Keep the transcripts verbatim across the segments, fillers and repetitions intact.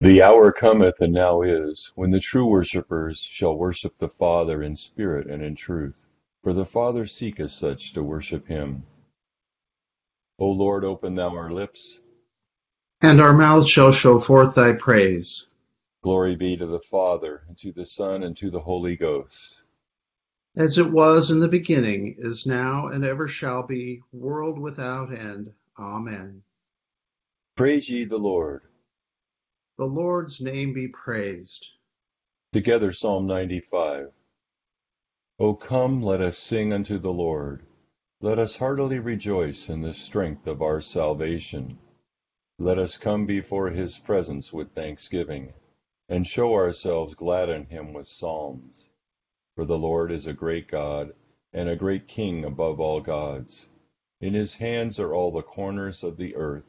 The hour cometh, and now is, when the true worshippers shall worship the Father in spirit and in truth, for the Father seeketh such to worship him. O Lord, open thou our lips, and our mouths shall show forth thy praise. Glory be to the Father, and to the Son, and to the Holy Ghost. As it was in the beginning, is now, and ever shall be, world without end. Amen. Praise ye the Lord. The Lord's name be praised. Together, Psalm ninety-five. O come, let us sing unto the Lord. Let us heartily rejoice in the strength of our salvation. Let us come before his presence with thanksgiving, and show ourselves glad in him with psalms. For the Lord is a great God, and a great King above all gods. In his hands are all the corners of the earth,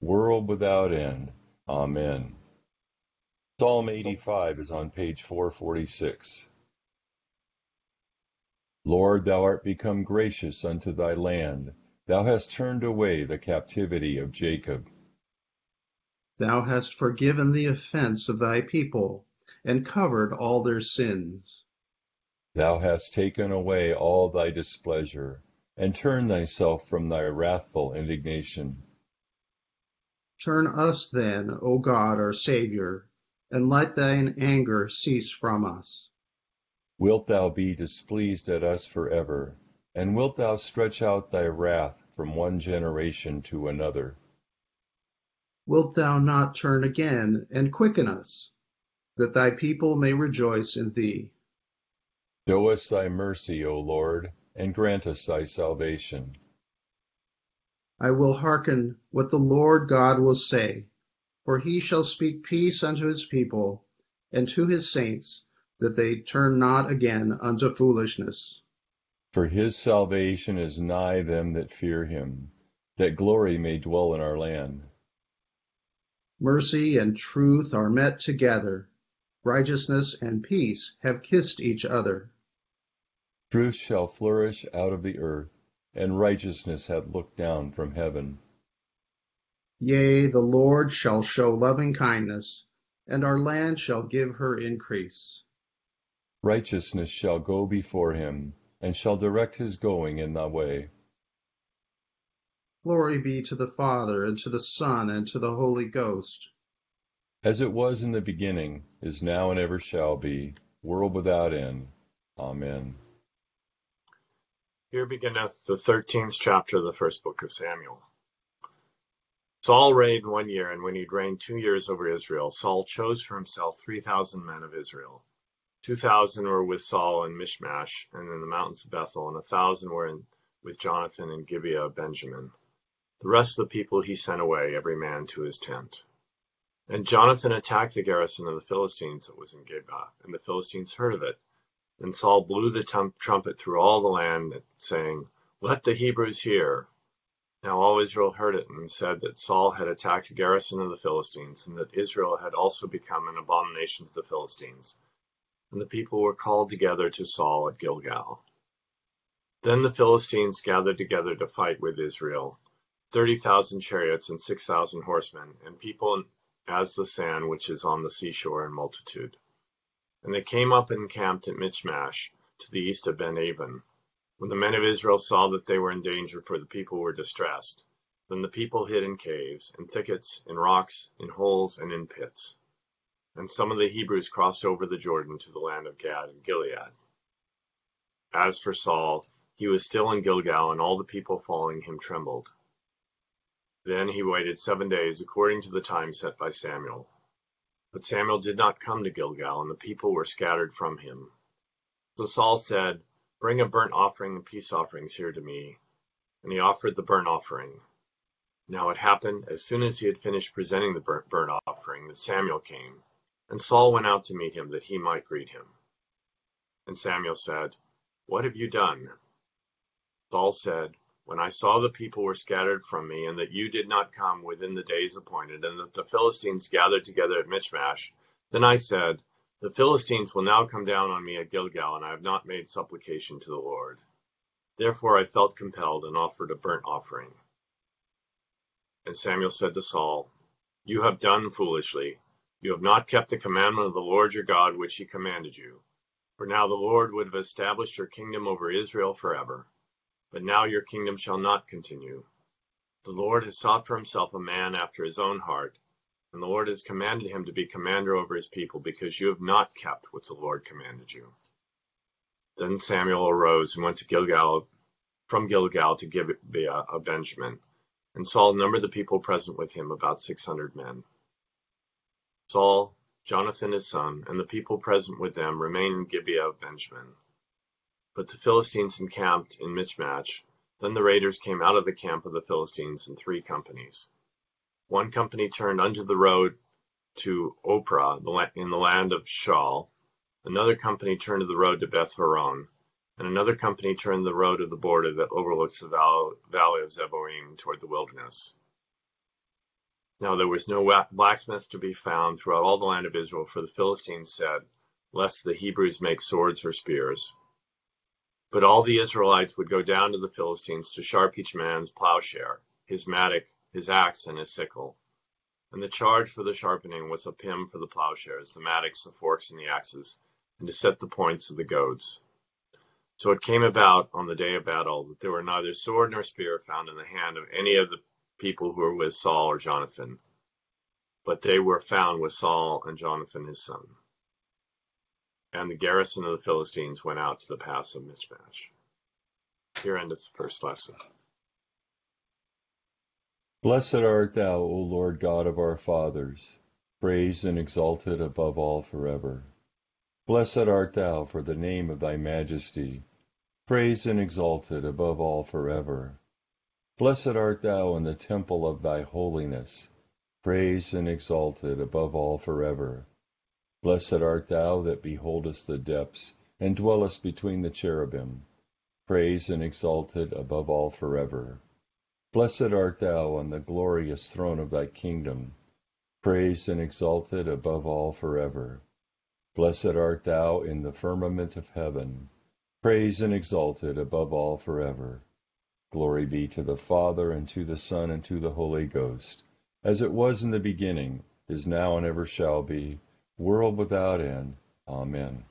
world without end. Amen. Psalm eighty-five is on page four forty-six. Lord, thou art become gracious unto thy land. Thou hast turned away the captivity of Jacob. Thou hast forgiven the offense of thy people, and covered all their sins. Thou hast taken away all thy displeasure, and turned thyself from thy wrathful indignation. Turn us then, O God, our Savior, and let thine anger cease from us. Wilt thou be displeased at us forever, and wilt thou stretch out thy wrath from one generation to another? Wilt thou not turn again and quicken us, that thy people may rejoice in thee? Show us thy mercy, O Lord, and grant us thy salvation. I will hearken what the Lord God will say, for he shall speak peace unto his people and to his saints, that they turn not again unto foolishness. For his salvation is nigh them that fear him, that glory may dwell in our land. Mercy and truth are met together, righteousness and peace have kissed each other. Truth shall flourish out of the earth, and righteousness hath looked down from heaven. Yea, the Lord shall show loving kindness, and our land shall give her increase. Righteousness shall go before him, and shall direct his going in the way. Glory be to the Father, and to the Son, and to the Holy Ghost. As it was in the beginning, is now, and ever shall be, world without end. Amen. Here beginneth the thirteenth chapter of the first book of Samuel. Saul reigned one year, and when he had reigned two years over Israel, Saul chose for himself three thousand men of Israel. Two thousand were with Saul in Mishmash, and in the mountains of Bethel, and a thousand were in, with Jonathan in Gibeah of Benjamin. The rest of the people he sent away, every man to his tent. And Jonathan attacked the garrison of the Philistines that was in Gibeah, and the Philistines heard of it. And Saul blew the tum- trumpet through all the land, saying, Let the Hebrews hear. Now all Israel heard it, and said that Saul had attacked the garrison of the Philistines, and that Israel had also become an abomination to the Philistines. And the people were called together to Saul at Gilgal. Then the Philistines gathered together to fight with Israel, thirty thousand chariots and six thousand horsemen, and people as the sand which is on the seashore in multitude. And they came up and camped at Michmash, to the east of Ben-Aven. When the men of Israel saw that they were in danger, for the people were distressed, then the people hid in caves, in thickets, in rocks, in holes, and in pits. and some of the Hebrews crossed over the Jordan to the land of Gad and Gilead. As for Saul, he was still in Gilgal, and all the people following him trembled. Then he waited seven days according to the time set by Samuel. But Samuel did not come to Gilgal, and the people were scattered from him. So Saul said, "Bring a burnt offering and peace offerings here to me." And he offered the burnt offering. Now it happened, as soon as he had finished presenting the burnt offering, that Samuel came, and Saul went out to meet him, that he might greet him. And Samuel said, "What have you done?" Saul said, "When I saw the people were scattered from me, and that you did not come within the days appointed, and that the Philistines gathered together at Michmash, then I said, 'The Philistines will now come down on me at Gilgal, and I have not made supplication to the Lord.' Therefore I felt compelled and offered a burnt offering." And Samuel said to Saul, "You have done foolishly. You have not kept the commandment of the Lord your God, which he commanded you. For now the Lord would have established your kingdom over Israel forever. But now your kingdom shall not continue. The Lord has sought for himself a man after his own heart, and the Lord has commanded him to be commander over his people, because you have not kept what the Lord commanded you." Then Samuel arose and went to Gilgal, from Gilgal to Gibeah of Benjamin. And Saul numbered the people present with him, about six hundred men. Saul, Jonathan his son, and the people present with them remained in Gibeah of Benjamin. But the Philistines encamped in Michmash. Then the raiders came out of the camp of the Philistines in three companies. One company turned unto the road to Ophrah in the land of Shaul. Another company turned to the road to Beth Horon. And another company turned the road of the border that overlooks the valley of Zeboim toward the wilderness. Now there was no blacksmith to be found throughout all the land of Israel, for the Philistines said, "Lest the Hebrews make swords or spears." But all the Israelites would go down to the Philistines to sharp each man's plowshare, his mattock, his axe, and his sickle. And the charge for the sharpening was a pim for the plowshares, the mattocks, the forks, and the axes, and to set the points of the goads. So it came about on the day of battle that there were neither sword nor spear found in the hand of any of the people who were with Saul or Jonathan, but they were found with Saul and Jonathan his son. And the garrison of the Philistines went out to the pass of Michmash. Here endeth the first lesson. Blessed art thou, O Lord God of our fathers, praised and exalted above all forever. Blessed art thou for the name of thy majesty, praised and exalted above all forever. Blessed art thou in the temple of thy holiness, praised and exalted above all forever. Blessed art thou that beholdest the depths, and dwellest between the cherubim, praised and exalted above all forever. Blessed art thou on the glorious throne of thy kingdom, praised and exalted above all forever. Blessed art thou in the firmament of heaven, praised and exalted above all forever. Glory be to the Father, and to the Son, and to the Holy Ghost, as it was in the beginning, is now, and ever shall be, world without end. Amen.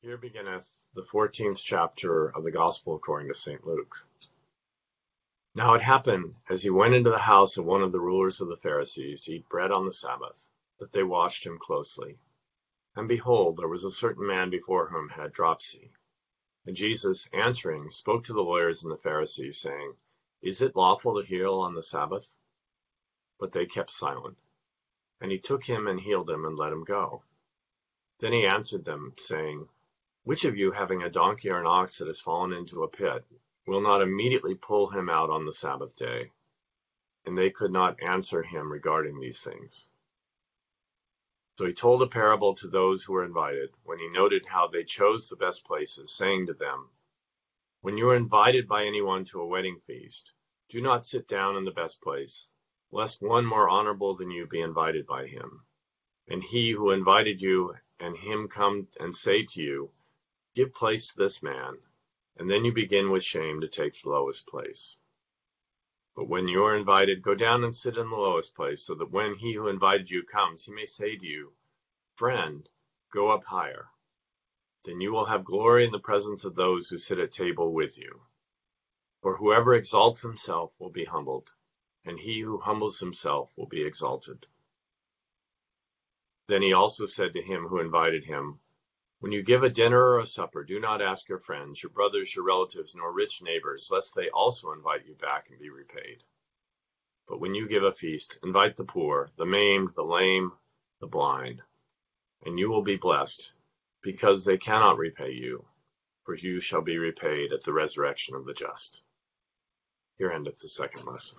Here beginneth the fourteenth chapter of the Gospel according to Saint Luke. Now it happened, as he went into the house of one of the rulers of the Pharisees to eat bread on the Sabbath, that they watched him closely. And behold, there was a certain man before whom had dropsy. And Jesus, answering, spoke to the lawyers and the Pharisees, saying, "Is it lawful to heal on the Sabbath?" But they kept silent. And he took him and healed him, and let him go. Then he answered them, saying, "Which of you, having a donkey or an ox that has fallen into a pit, will not immediately pull him out on the Sabbath day?" And they could not answer him regarding these things. So he told a parable to those who were invited, when he noted how they chose the best places, saying to them, "When you are invited by anyone to a wedding feast, do not sit down in the best place, lest one more honorable than you be invited by him. And he who invited you and him come and say to you, 'Give place to this man,' and then you begin with shame to take the lowest place. But when you are invited, go down and sit in the lowest place, so that when he who invited you comes, he may say to you, 'Friend, go up higher.' Then you will have glory in the presence of those who sit at table with you. For whoever exalts himself will be humbled, and he who humbles himself will be exalted. Then he also said to him who invited him, When you give a dinner or a supper, do not ask your friends, your brothers, your relatives, nor rich neighbors, lest they also invite you back and be repaid. But when you give a feast, invite the poor, the maimed, the lame, the blind, and you will be blessed, because they cannot repay you, for you shall be repaid at the resurrection of the just. Here endeth the second lesson.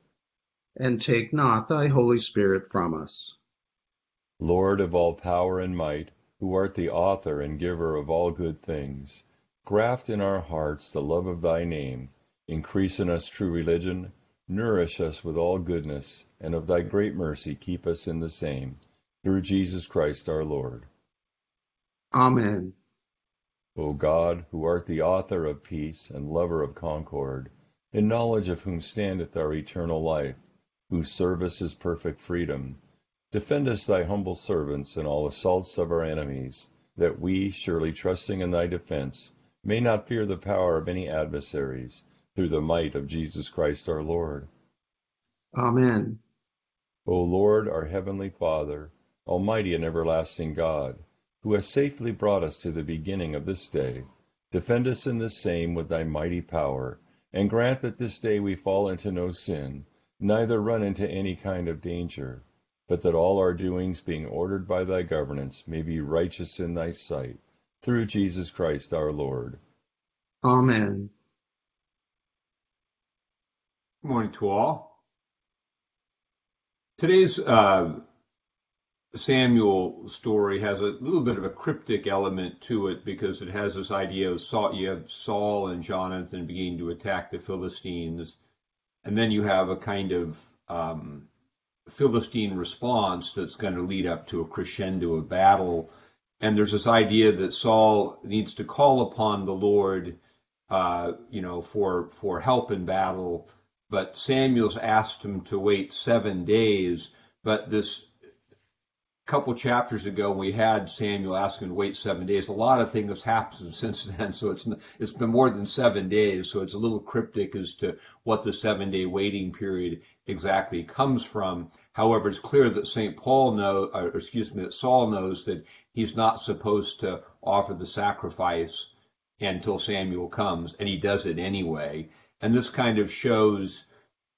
and take not thy Holy Spirit from us. Lord of all power and might, who art the author and giver of all good things, graft in our hearts the love of thy name, increase in us true religion, nourish us with all goodness, and of thy great mercy keep us in the same, through Jesus Christ our Lord. Amen. O God, who art the author of peace and lover of concord, in knowledge of whom standeth our eternal life, whose service is perfect freedom, defend us thy humble servants in all assaults of our enemies, that we, surely trusting in thy defense, may not fear the power of any adversaries, through the might of Jesus Christ our Lord. Amen. O Lord, our heavenly Father, almighty and everlasting God, who hast safely brought us to the beginning of this day, defend us in the same with thy mighty power, and grant that this day we fall into no sin, neither run into any kind of danger, but that all our doings, being ordered by thy governance, may be righteous in thy sight, through Jesus Christ our Lord. Amen. Good morning to all. Today's uh, Samuel story has a little bit of a cryptic element to it, because it has this idea of Saul, you have Saul and Jonathan beginning to attack the Philistines, and then you have a kind of um, Philistine response that's going to lead up to a crescendo of battle. And there's this idea that Saul needs to call upon the Lord, uh, you know, for for help in battle. But Samuel's asked him to wait seven days. But this couple chapters ago, we had Samuel asking him to wait seven days. A lot of things happened since then, so it's it's been more than seven days. So it's a little cryptic as to what the seven-day waiting period exactly comes from. However, it's clear that Saint Paul knows, or excuse me, that Saul knows that he's not supposed to offer the sacrifice until Samuel comes, and he does it anyway. And this kind of shows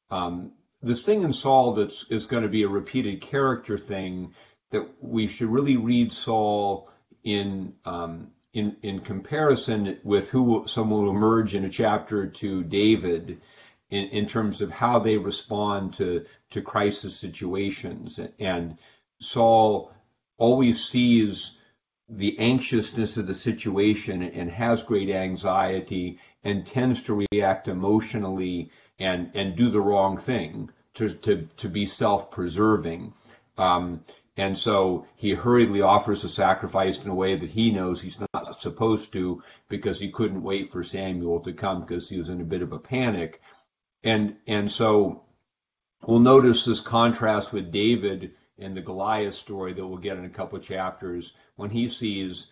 um, this thing in Saul that is going to be a repeated character thing, that we should really read Saul in um, in in comparison with who someone will emerge in a chapter to David in, in terms of how they respond to, to crisis situations. And Saul always sees the anxiousness of the situation and has great anxiety and tends to react emotionally and, and do the wrong thing to, to, to be self-preserving. Um, and so he hurriedly offers a sacrifice in a way that he knows he's not supposed to, because he couldn't wait for Samuel to come because he was in a bit of a panic. And, and so we'll notice this contrast with David in the Goliath story that we'll get in a couple of chapters, when he sees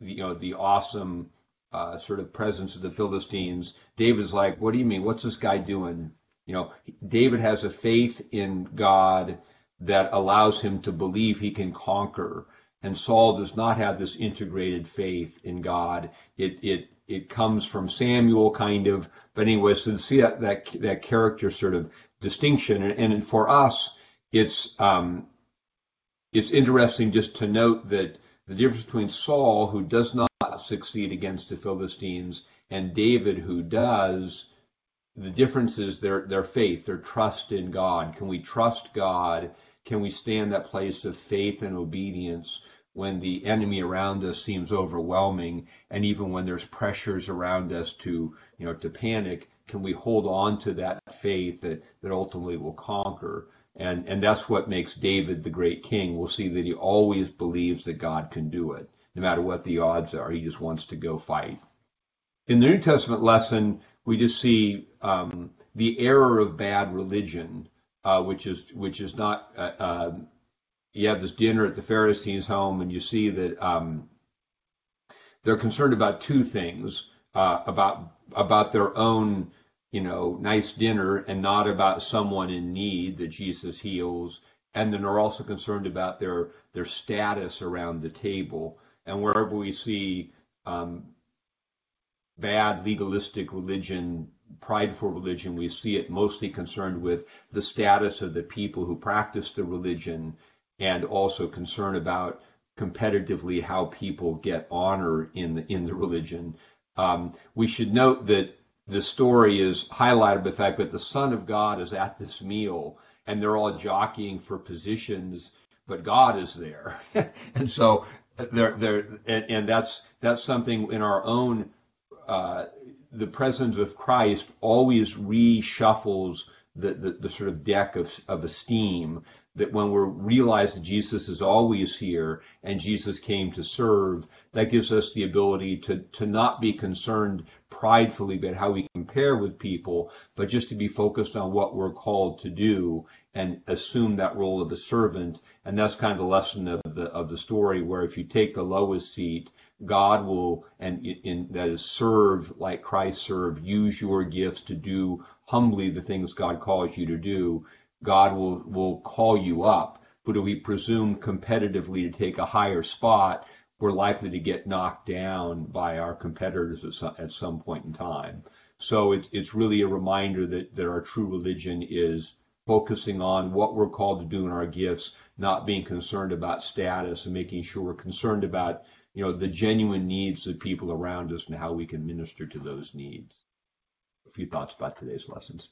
the, you know, the awesome uh, sort of presence of the Philistines. David's like, what do you mean? What's this guy doing? You know, David has a faith in God that allows him to believe he can conquer. And Saul does not have this integrated faith in God. It it it comes from Samuel, kind of. But anyway, so see that that, that character sort of distinction. And, and for us, it's... Um, It's interesting just to note that the difference between Saul, who does not succeed against the Philistines, and David, who does, the difference is their, their faith, their trust in God. Can we trust God? Can we stay in that place of faith and obedience when the enemy around us seems overwhelming, and even when there's pressures around us to, you know, to panic? Can we hold on to that faith that, that ultimately will conquer? And and that's what makes David the great king. We'll see that he always believes that God can do it, no matter what the odds are. He just wants to go fight. In the New Testament lesson, we just see um, the error of bad religion, uh, which is which is not. Uh, uh, you have this dinner at the Pharisees' home, and you see that um, they're concerned about two things: uh, about about their own, you know, nice dinner, and not about someone in need that Jesus heals. And then they're also concerned about their their status around the table. And wherever we see um, bad legalistic religion, prideful religion, we see it mostly concerned with the status of the people who practice the religion, and also concern about competitively how people get honor in the, in the religion. Um, we should note that the story is highlighted by the fact that the Son of God is at this meal, and they're all jockeying for positions, but God is there. And so they're, they're, and, and that's that's something in our own, uh, the presence of Christ always reshuffles the, the, the sort of deck of, of esteem, that when we realize that Jesus is always here and Jesus came to serve, that gives us the ability to, to not be concerned pridefully about how we compare with people, but just to be focused on what we're called to do and assume that role of a servant. And that's kind of the lesson of the of the story, where if you take the lowest seat, God will, and in, that is, serve like Christ served, use your gifts to do humbly the things God calls you to do. God will, will call you up, but if we presume competitively to take a higher spot, we're likely to get knocked down by our competitors at some, at some point in time. So it's, it's really a reminder that, that our true religion is focusing on what we're called to do in our gifts, not being concerned about status, and making sure we're concerned about, you know, the genuine needs of people around us and how we can minister to those needs. A few thoughts about today's lessons.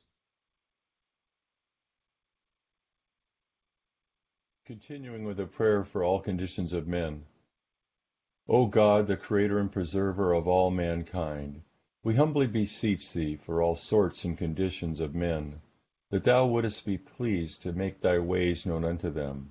Continuing with a prayer for all conditions of men. O God, the creator and preserver of all mankind, we humbly beseech thee for all sorts and conditions of men, that thou wouldest be pleased to make thy ways known unto them,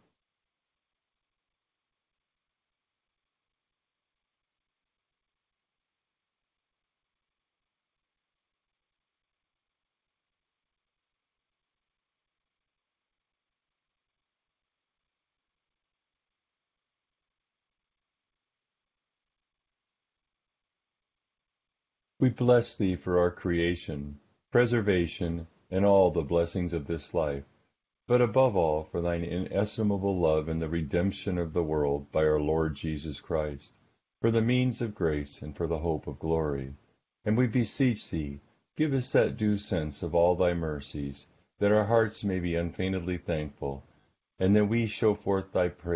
We bless thee for our creation, preservation, and all the blessings of this life, but above all for thine inestimable love and the redemption of the world by our Lord Jesus Christ, for the means of grace and for the hope of glory. And we beseech thee, give us that due sense of all thy mercies, that our hearts may be unfeignedly thankful, and that we show forth thy praise.